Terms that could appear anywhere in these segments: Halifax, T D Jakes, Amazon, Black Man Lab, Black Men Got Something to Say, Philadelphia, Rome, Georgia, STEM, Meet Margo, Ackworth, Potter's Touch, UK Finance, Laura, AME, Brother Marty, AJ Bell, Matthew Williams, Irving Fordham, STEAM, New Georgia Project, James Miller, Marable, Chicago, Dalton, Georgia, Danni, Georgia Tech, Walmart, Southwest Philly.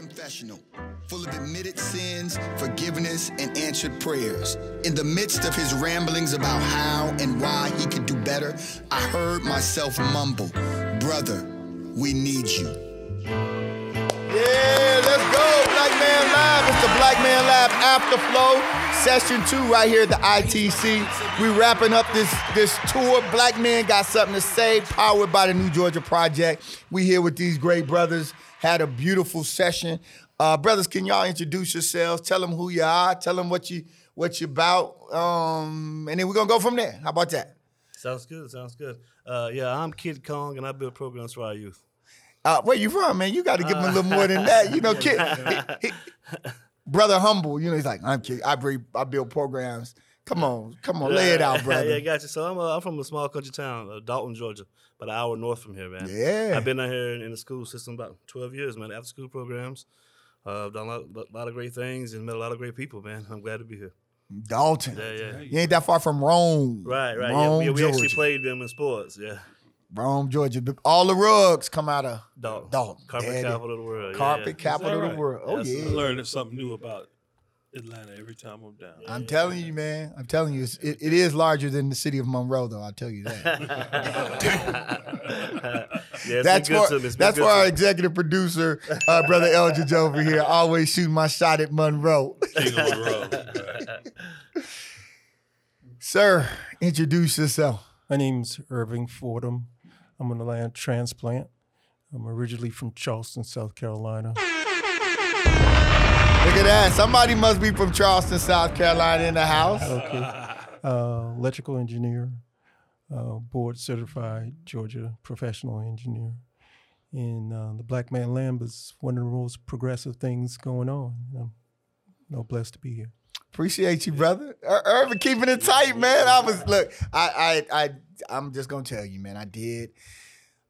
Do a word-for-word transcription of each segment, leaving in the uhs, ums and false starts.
confessional, full of admitted sins, forgiveness, and answered prayers. In the midst of his ramblings about how and why he could do better, I heard myself mumble, "Brother, we need you." Yeah, let's go, Black Man Lab. It's the Black Man Lab Afterflow, session two right here at the I T C. We're wrapping up this, this tour, Black Men Got Something to Say, powered by the New Georgia Project. We here with these great brothers. Had a beautiful session. Uh, brothers, can y'all introduce yourselves? Tell them who you are. Tell them what you what you about. Um, and then we're going to go from there. How about that? Sounds good. Sounds good. Uh, yeah, I'm Kid Kong, and I build programs for our youth. Uh, where you from, man? You got to give him uh, a little more than that. You know, Kid. he, he, Brother Humble, you know, he's like, I'm Kid. I, bring, I build programs. Come on. Come on. Lay it out, brother. Yeah, gotcha. So I'm, uh, I'm from a small country town, uh, Dalton, Georgia, about an hour north from here, man. Yeah. I've been out here in, in the school system about twelve years, man, after school programs. Uh, I've done a lot, a lot of great things and met a lot of great people, man. I'm glad to be here. Dalton. Yeah, yeah. You ain't that far from Rome. Right, right. Rome, yeah, we, we actually played them in sports, yeah. Rome, Georgia. All the rugs come out of Dalton. Dalton. Carpet Daddy. Capital of the world. Carpet yeah, yeah. capital right? of the world. Oh, yeah. yeah. I'm learning something new about Atlanta every time I'm down. I'm yeah. telling you, man. I'm telling you. It's, it, it is larger than the city of Monroe, though. I'll tell you that. Yeah, that's for, that's for our executive producer, uh, Brother Eldridge over here. Always shooting my shot at Monroe. King of Monroe. Sir, introduce yourself. My name's Irving Fordham. I'm an Atlanta transplant. I'm originally from Charleston, South Carolina. Look at that. Somebody must be from Charleston, South Carolina in the house. Okay. Uh, electrical engineer, uh, board certified Georgia professional engineer. And uh, the Black Man Lab is one of the most progressive things going on. I'm no blessed to be here. Appreciate you, brother. Ir- Irvin, keeping it tight, man. I was, look, I, I, I, I'm just going to tell you, man, I did.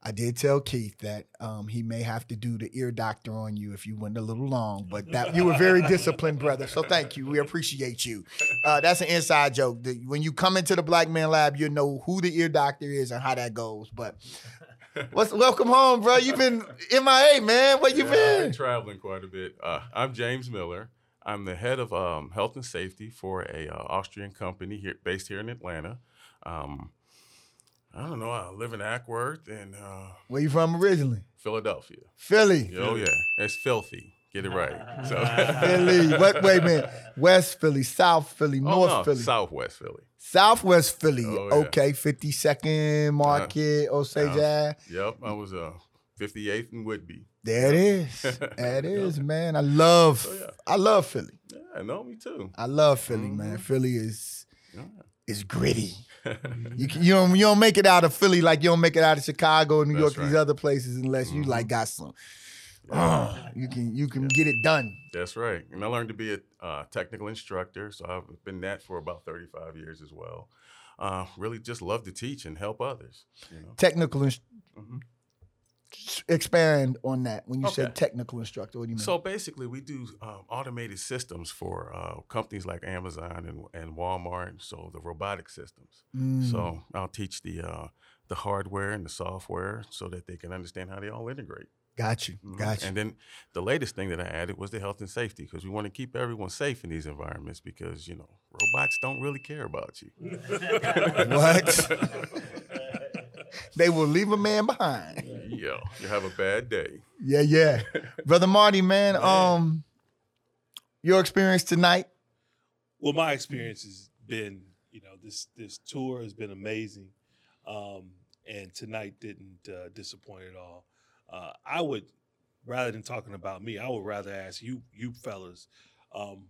I did tell Keith that um, he may have to do the ear doctor on you if you went a little long, but that you were very disciplined, brother. So thank you. We appreciate you. Uh, that's an inside joke. The, when you come into the Black Man Lab, you'll know who the ear doctor is and how that goes. But what's, welcome home, bro. You've been M I A, man. Where you yeah, been? I've been traveling quite a bit. Uh, I'm James Miller. I'm the head of um, health and safety for an uh, Austrian company here, based here in Atlanta. Um, I don't know. I live in Ackworth, and uh, where you from originally? Philadelphia, Philly. Oh yeah, that's filthy. Get it right. So Philly. What? Wait a minute. West Philly, South Philly, oh, North no. Philly, Southwest Philly, Southwest Philly. Oh, yeah. Okay, fifty-second Market, uh, Osage Ave. Uh, yep, I was uh, fifty-eighth and Whitby. There it is. That is, man. I love. So, yeah. I love Philly. Yeah, I know me too. I love Philly, mm-hmm. man. Philly is yeah. is gritty. you, can, you don't you don't make it out of Philly like you don't make it out of Chicago, New York, right. these other places unless mm-hmm. you like got some. Yeah. Uh, you can you can yeah. get it done. That's right. And I learned to be a uh, technical instructor, so I've been that for about thirty-five years as well. Uh, really, just love to teach and help others. You know? Technical instructor. Mm-hmm. Expand on that. When you okay. say technical instructor, what do you mean? So basically, we do um, automated systems for uh, companies like Amazon and, and Walmart. So the robotic systems. Mm. So I'll teach the uh, the hardware and the software so that they can understand how they all integrate. Got you. Mm-hmm. Got you. And then the latest thing that I added was the health and safety because we want to keep everyone safe in these environments because you know robots don't really care about you. What? They will leave a man behind. Yo, you have a bad day. Yeah, yeah. Brother Marty, man, man, um, your experience tonight? Well, my experience has been, you know, this this tour has been amazing. Um, and tonight didn't uh, disappoint at all. Uh, I would, rather than talking about me, I would rather ask you you fellas, um,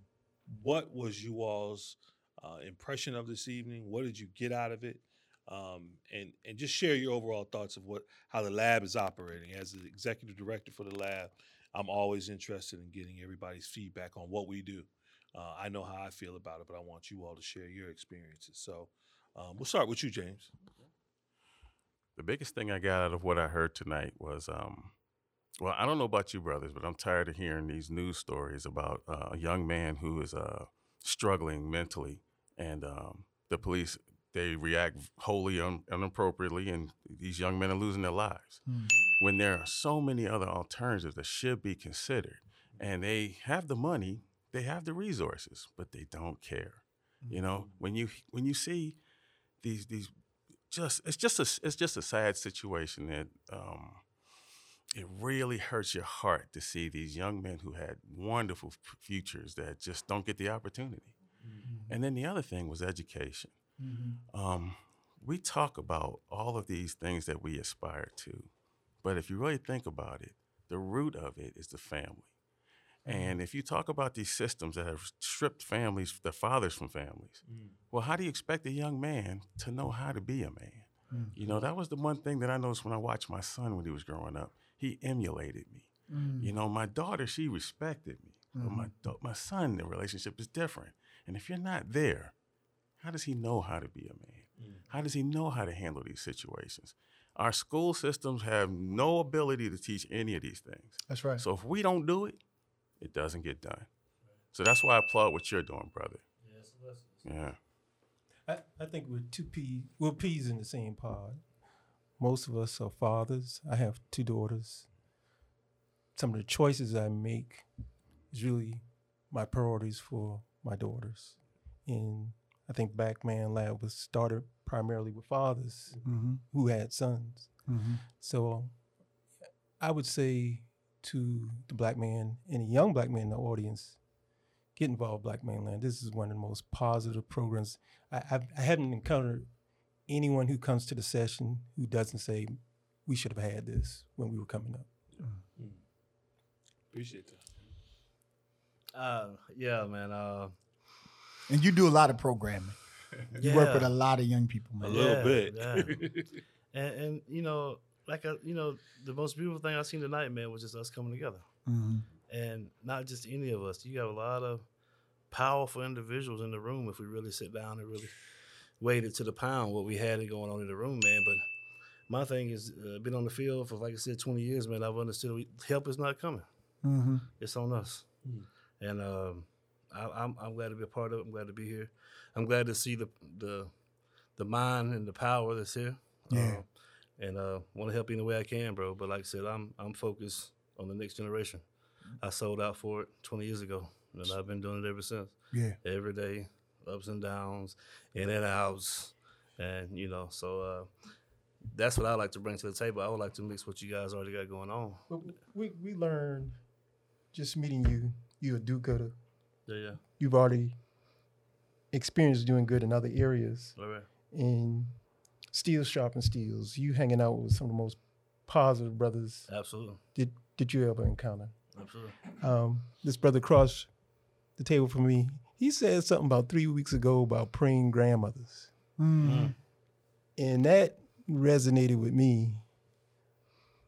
what was you all's uh, impression of this evening? What did you get out of it? Um, and and just share your overall thoughts of what how the lab is operating. As the executive director for the lab, I'm always interested in getting everybody's feedback on what we do. Uh, I know how I feel about it, but I want you all to share your experiences. So um, we'll start with you, James. The biggest thing I got out of what I heard tonight was, um, well, I don't know about you brothers, but I'm tired of hearing these news stories about uh, a young man who is uh, struggling mentally and um, the police they react wholly un- inappropriately, and these young men are losing their lives. Mm. When there are so many other alternatives that should be considered. and they have the money, they have the resources, but they don't care. Mm-hmm. You know, when you when you see these these just it's just a it's just a sad situation that um, it really hurts your heart to see these young men who had wonderful futures that just don't get the opportunity. Mm-hmm. And then the other thing was education. Mm-hmm. Um, we talk about all of these things that we aspire to, but if you really think about it, the root of it is the family. And if you talk about these systems that have stripped families, the fathers from families, mm. well, how do you expect a young man to know how to be a man? Mm. You know, that was the one thing that I noticed when I watched my son when he was growing up. He emulated me. Mm. You know, my daughter, she respected me. Mm. But my do- my son, the relationship is different. And if you're not there, how does he know how to be a man? Mm. How does he know how to handle these situations? Our school systems have no ability to teach any of these things. That's right. So if we don't do it, it doesn't get done. So that's why I applaud what you're doing, brother. Yes, yes, yes. Yeah. I, I think we're two peas, we're peas in the same pod. Most of us are fathers. I have two daughters. Some of the choices I make is really my priorities for my daughters. And I think Black Man Lab was started primarily with fathers mm-hmm. who had sons. Mm-hmm. So I would say to the black man and the young black man in the audience, get involved Black Man Lab. This is one of the most positive programs. I, I've, I haven't encountered anyone who comes to the session who doesn't say, we should have had this when we were coming up. Mm-hmm. Appreciate that. Uh, yeah, man. Uh, and you do a lot of programming. You yeah. work with a lot of young people, man. A little yeah, bit. Yeah. and, and, you know, Like, I, you know, the most beautiful thing I've seen tonight, man, was just us coming together. Mm-hmm. And not just any of us. You got a lot of powerful individuals in the room if we really sit down and really weighed it to the pound what we had going on in the room, man. But my thing is, uh, been on the field for, like I said, twenty years, man. I've understood we, help is not coming. Mm-hmm. It's on us. Mm-hmm. And um, I, I'm, I'm glad to be a part of it. I'm glad to be here. I'm glad to see the the, the mind and the power that's here. Yeah. Uh, And uh, want to help you any way I can, bro. But like I said, I'm I'm focused on the next generation. I sold out for it twenty years ago, and I've been doing it ever since. Yeah. Every day, ups and downs, in and outs, and you know. So uh, that's what I like to bring to the table. I would like to mix what you guys already got going on. Well, we we learned just meeting you. You're a do-gooder. Yeah, yeah. You've already experienced doing good in other areas. All right. And Steel Sharpen Steels, you hanging out with some of the most positive brothers. Absolutely. Did did you ever encounter? Absolutely. Um, this brother across the table from me, he said something about three weeks ago about praying grandmothers. Mm. Mm. And that resonated with me.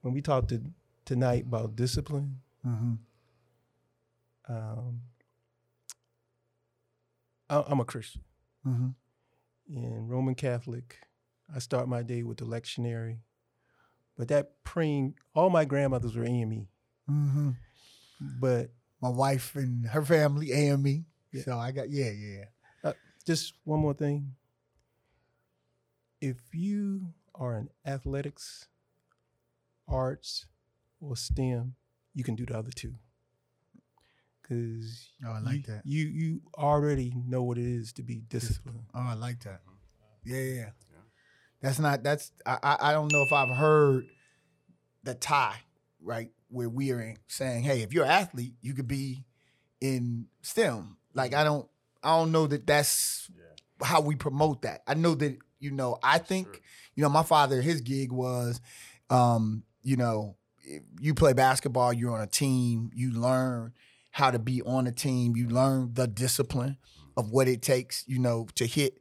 When we talked to, tonight about discipline, mm-hmm. um, I, I'm a Christian mm-hmm. and Roman Catholic. I start my day with the lectionary, but that praying, all my grandmothers were A M E. Mm-hmm. But my wife and her family, A M E. Yeah. So I got, yeah, yeah. Uh, just one more thing. If you are in athletics, arts, or STEM, you can do the other two. Cause oh, I like you, that. You, you already know what it is to be disciplined. Oh, I like that. Yeah, yeah. That's not, that's, I, I don't know if I've heard the tie, right? Where we are in saying, hey, if you're an athlete, you could be in STEM. Like, I don't, I don't know that that's yeah. how we promote that. I know that, you know, I think, sure. you know, my father, his gig was, um, you know, you play basketball, you're on a team, you learn how to be on a team, you learn the discipline of what it takes, you know, to hit.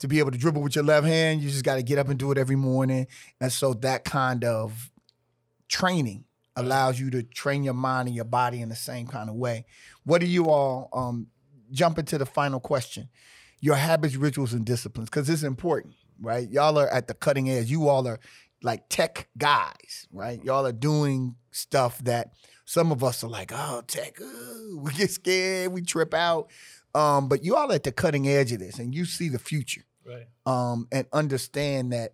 To be able to dribble with your left hand, you just got to get up and do it every morning. And so that kind of training allows you to train your mind and your body in the same kind of way. What do you all, um, jump into the final question, your habits, rituals, and disciplines, because it's important, right? Y'all are at the cutting edge. You all are like tech guys, right? Y'all are doing stuff that some of us are like, oh, tech, ooh, we get scared, we trip out. Um, but you all at the cutting edge of this, and you see the future. Right. Um, and understand that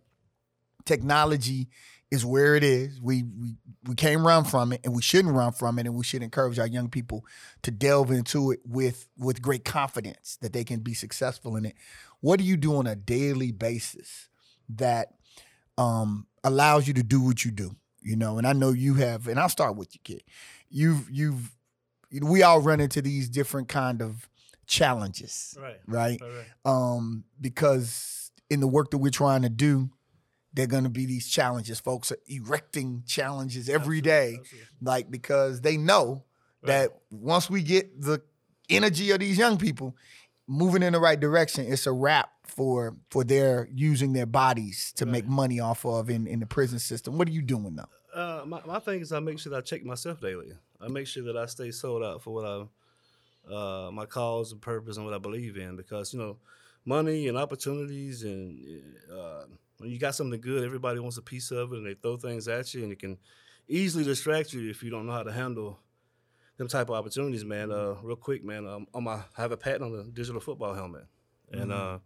technology It's where it is. We we we can't run from it, and we shouldn't run from it, and we should encourage our young people to delve into it with with great confidence that they can be successful in it. What do you do on a daily basis that um, allows you to do what you do? You know, and I know you have, and I'll start with you, Kid. You've you've we all run into these different kind of challenges, right? Right. right, right. Um, because in the work that we're trying to do, they're going to be these challenges. Folks are erecting challenges every absolutely, day, absolutely. Like because they know right. that once we get the energy of these young people moving in the right direction, it's a wrap for for their using their bodies to right. make money off of in, in the prison system. What are you doing though? Uh, my, my thing is I make sure that I check myself daily. I make sure that I stay sold out for what I, uh, my cause and purpose and what I believe in because, you know, money and opportunities and uh, when you got something good, everybody wants a piece of it, and they throw things at you, and it can easily distract you if you don't know how to handle them type of opportunities, man. Uh, real quick, man, um, I'm a, I have a patent on a digital football helmet, and mm-hmm. uh,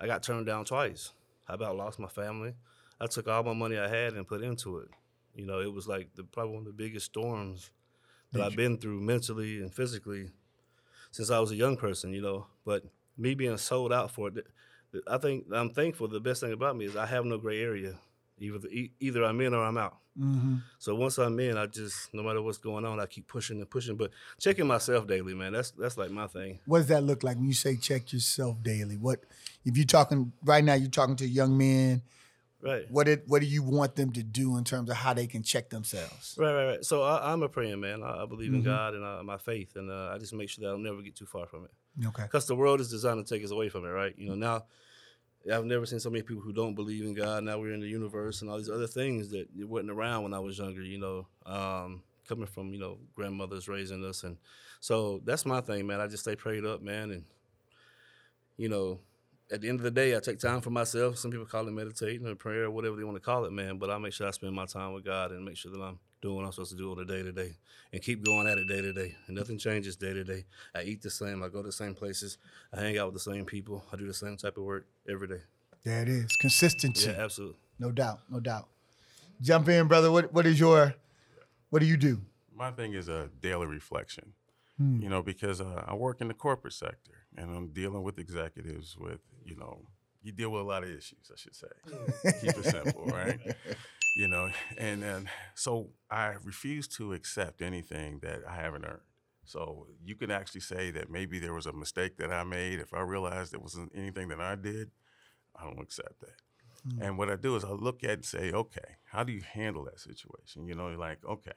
I got turned down twice. I about lost my family. I took all my money I had and put into it. You know, it was like the probably one of the biggest storms that I've been through mentally and physically since I was a young person, you know. But me being sold out for it, I think I'm thankful. The best thing about me is I have no gray area. Either either I'm in or I'm out. Mm-hmm. So once I'm in, I just no matter what's going on, I keep pushing and pushing. But checking myself daily, man, that's that's like my thing. What does that look like when you say check yourself daily? What if you're talking right now? You're talking to young men, right? What it what do you want them to do in terms of how they can check themselves? Right, right, right. So I, I'm a praying man. I, I believe in mm-hmm. God and I, my faith, and uh, I just make sure that I'll never get too far from it. Okay. Because the world is designed to take us away from it, right? You know now. I've never seen so many people who don't believe in God. Now we're in the universe and all these other things that weren't around when I was younger, you know, um, coming from, you know, grandmothers raising us. And so that's my thing, man. I just stay prayed up, man. And, you know, at the end of the day, I take time for myself. Some people call it meditating or prayer or whatever they want to call it, man. But I make sure I spend my time with God and make sure that I'm doing what I'm supposed to do on a day to day and keep going at it day to day. And nothing changes day to day. I eat the same. I go to the same places. I hang out with the same people. I do the same type of work every day. There it is. Consistency. Yeah, absolutely. No doubt. No doubt. Jump in, brother. What What is your, what do you do? My thing is a daily reflection, hmm. you know, because uh, I work in the corporate sector and I'm dealing with executives with, you know, you deal with a lot of issues, I should say. Keep it simple, right? You know, and then so I refuse to accept anything that I haven't earned. So you can actually say that maybe there was a mistake that I made. If I realized there wasn't anything that I did, I don't accept that. Mm-hmm. And what I do is I look at it and say, okay, how do you handle that situation? You know, you're like, okay,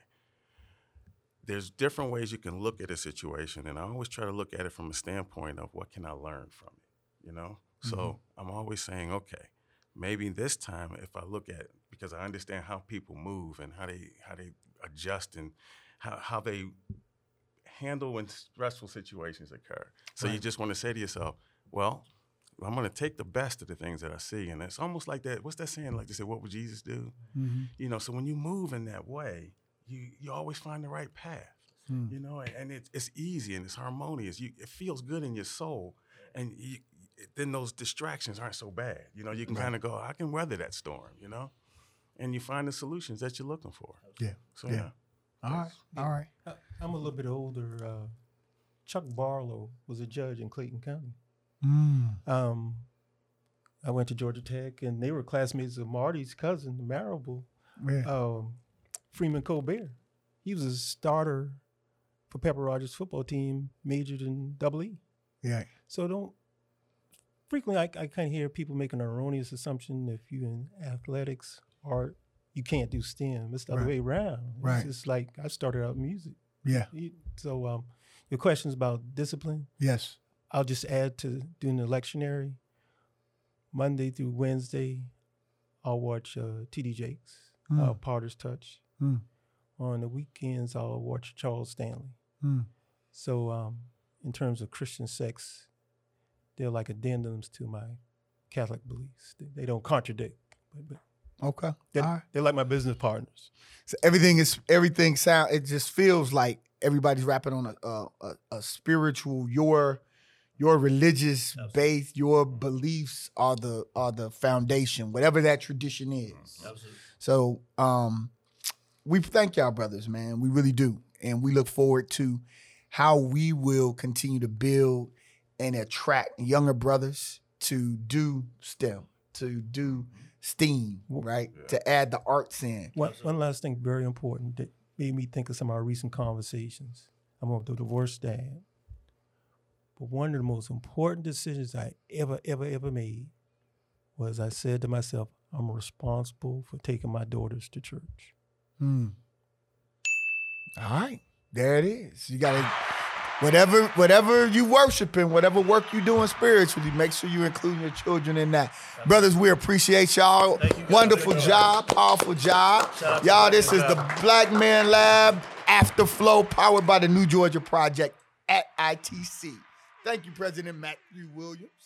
there's different ways you can look at a situation. And I always try to look at it from a standpoint of what can I learn from it, you know? Mm-hmm. So I'm always saying, okay, maybe this time if I look at it, because I understand how people move and how they how they adjust and how, how they handle when stressful situations occur. So right. you just want to say to yourself, well, I'm going to take the best of the things that I see. And it's almost like that, what's that saying? Like they say, what would Jesus do? Mm-hmm. You know, so when you move in that way, you you always find the right path, mm. you know, and, and it, it's easy and it's harmonious. You, it feels good in your soul. And you, then those distractions aren't so bad. You know, you can right. kind of go, I can weather that storm, you know? And you find the solutions that you're looking for. Yeah. So yeah. yeah. All right. All right. I, I'm a little bit older. Uh, Chuck Barlow was a judge in Clayton County. Mm. Um, I went to Georgia Tech, and they were classmates of Marty's cousin, Marable, yeah. um, Freeman Colbert. He was a starter for Pepper Rodgers' football team, majored in double E. Yeah. So don't. Frequently, I, I kind of hear people make an erroneous assumption if you're in athletics or you can't do STEM. It's the right. other way around. Right. It's like I started out music. Yeah. So um, your questions about discipline. Yes. I'll just add to doing the lectionary. Monday through Wednesday, I'll watch uh, T D Jakes, mm. uh, Potter's Touch. Mm. On the weekends, I'll watch Charles Stanley. Mm. So um, in terms of Christian sects, they're like addendums to my Catholic beliefs. They, they don't contradict. But, but okay. They're, right. they're like my business partners. So everything is everything sound. It just feels like everybody's rapping on a a, a spiritual your your religious Absolutely. Faith, your beliefs are the are the foundation, whatever that tradition is. Absolutely. So um, we thank y'all, brothers, man. We really do. And we look forward to how we will continue to build and attract younger brothers to do STEM, to do STEAM, right? Yeah. To add the arts in. One, one last thing very important that made me think of some of our recent conversations. I'm on the divorce stand. But one of the most important decisions I ever, ever, ever made was I said to myself, I'm responsible for taking my daughters to church. Hmm. All right. There it is. You gotta, whatever, whatever you worshiping, whatever work you doing spiritually, make sure you include your children in that. Brothers, we appreciate y'all. Wonderful job, powerful job. Y'all, this is the Black Man Lab After Flow, powered by the New Georgia Project at I T C. Thank you, President Matthew Williams.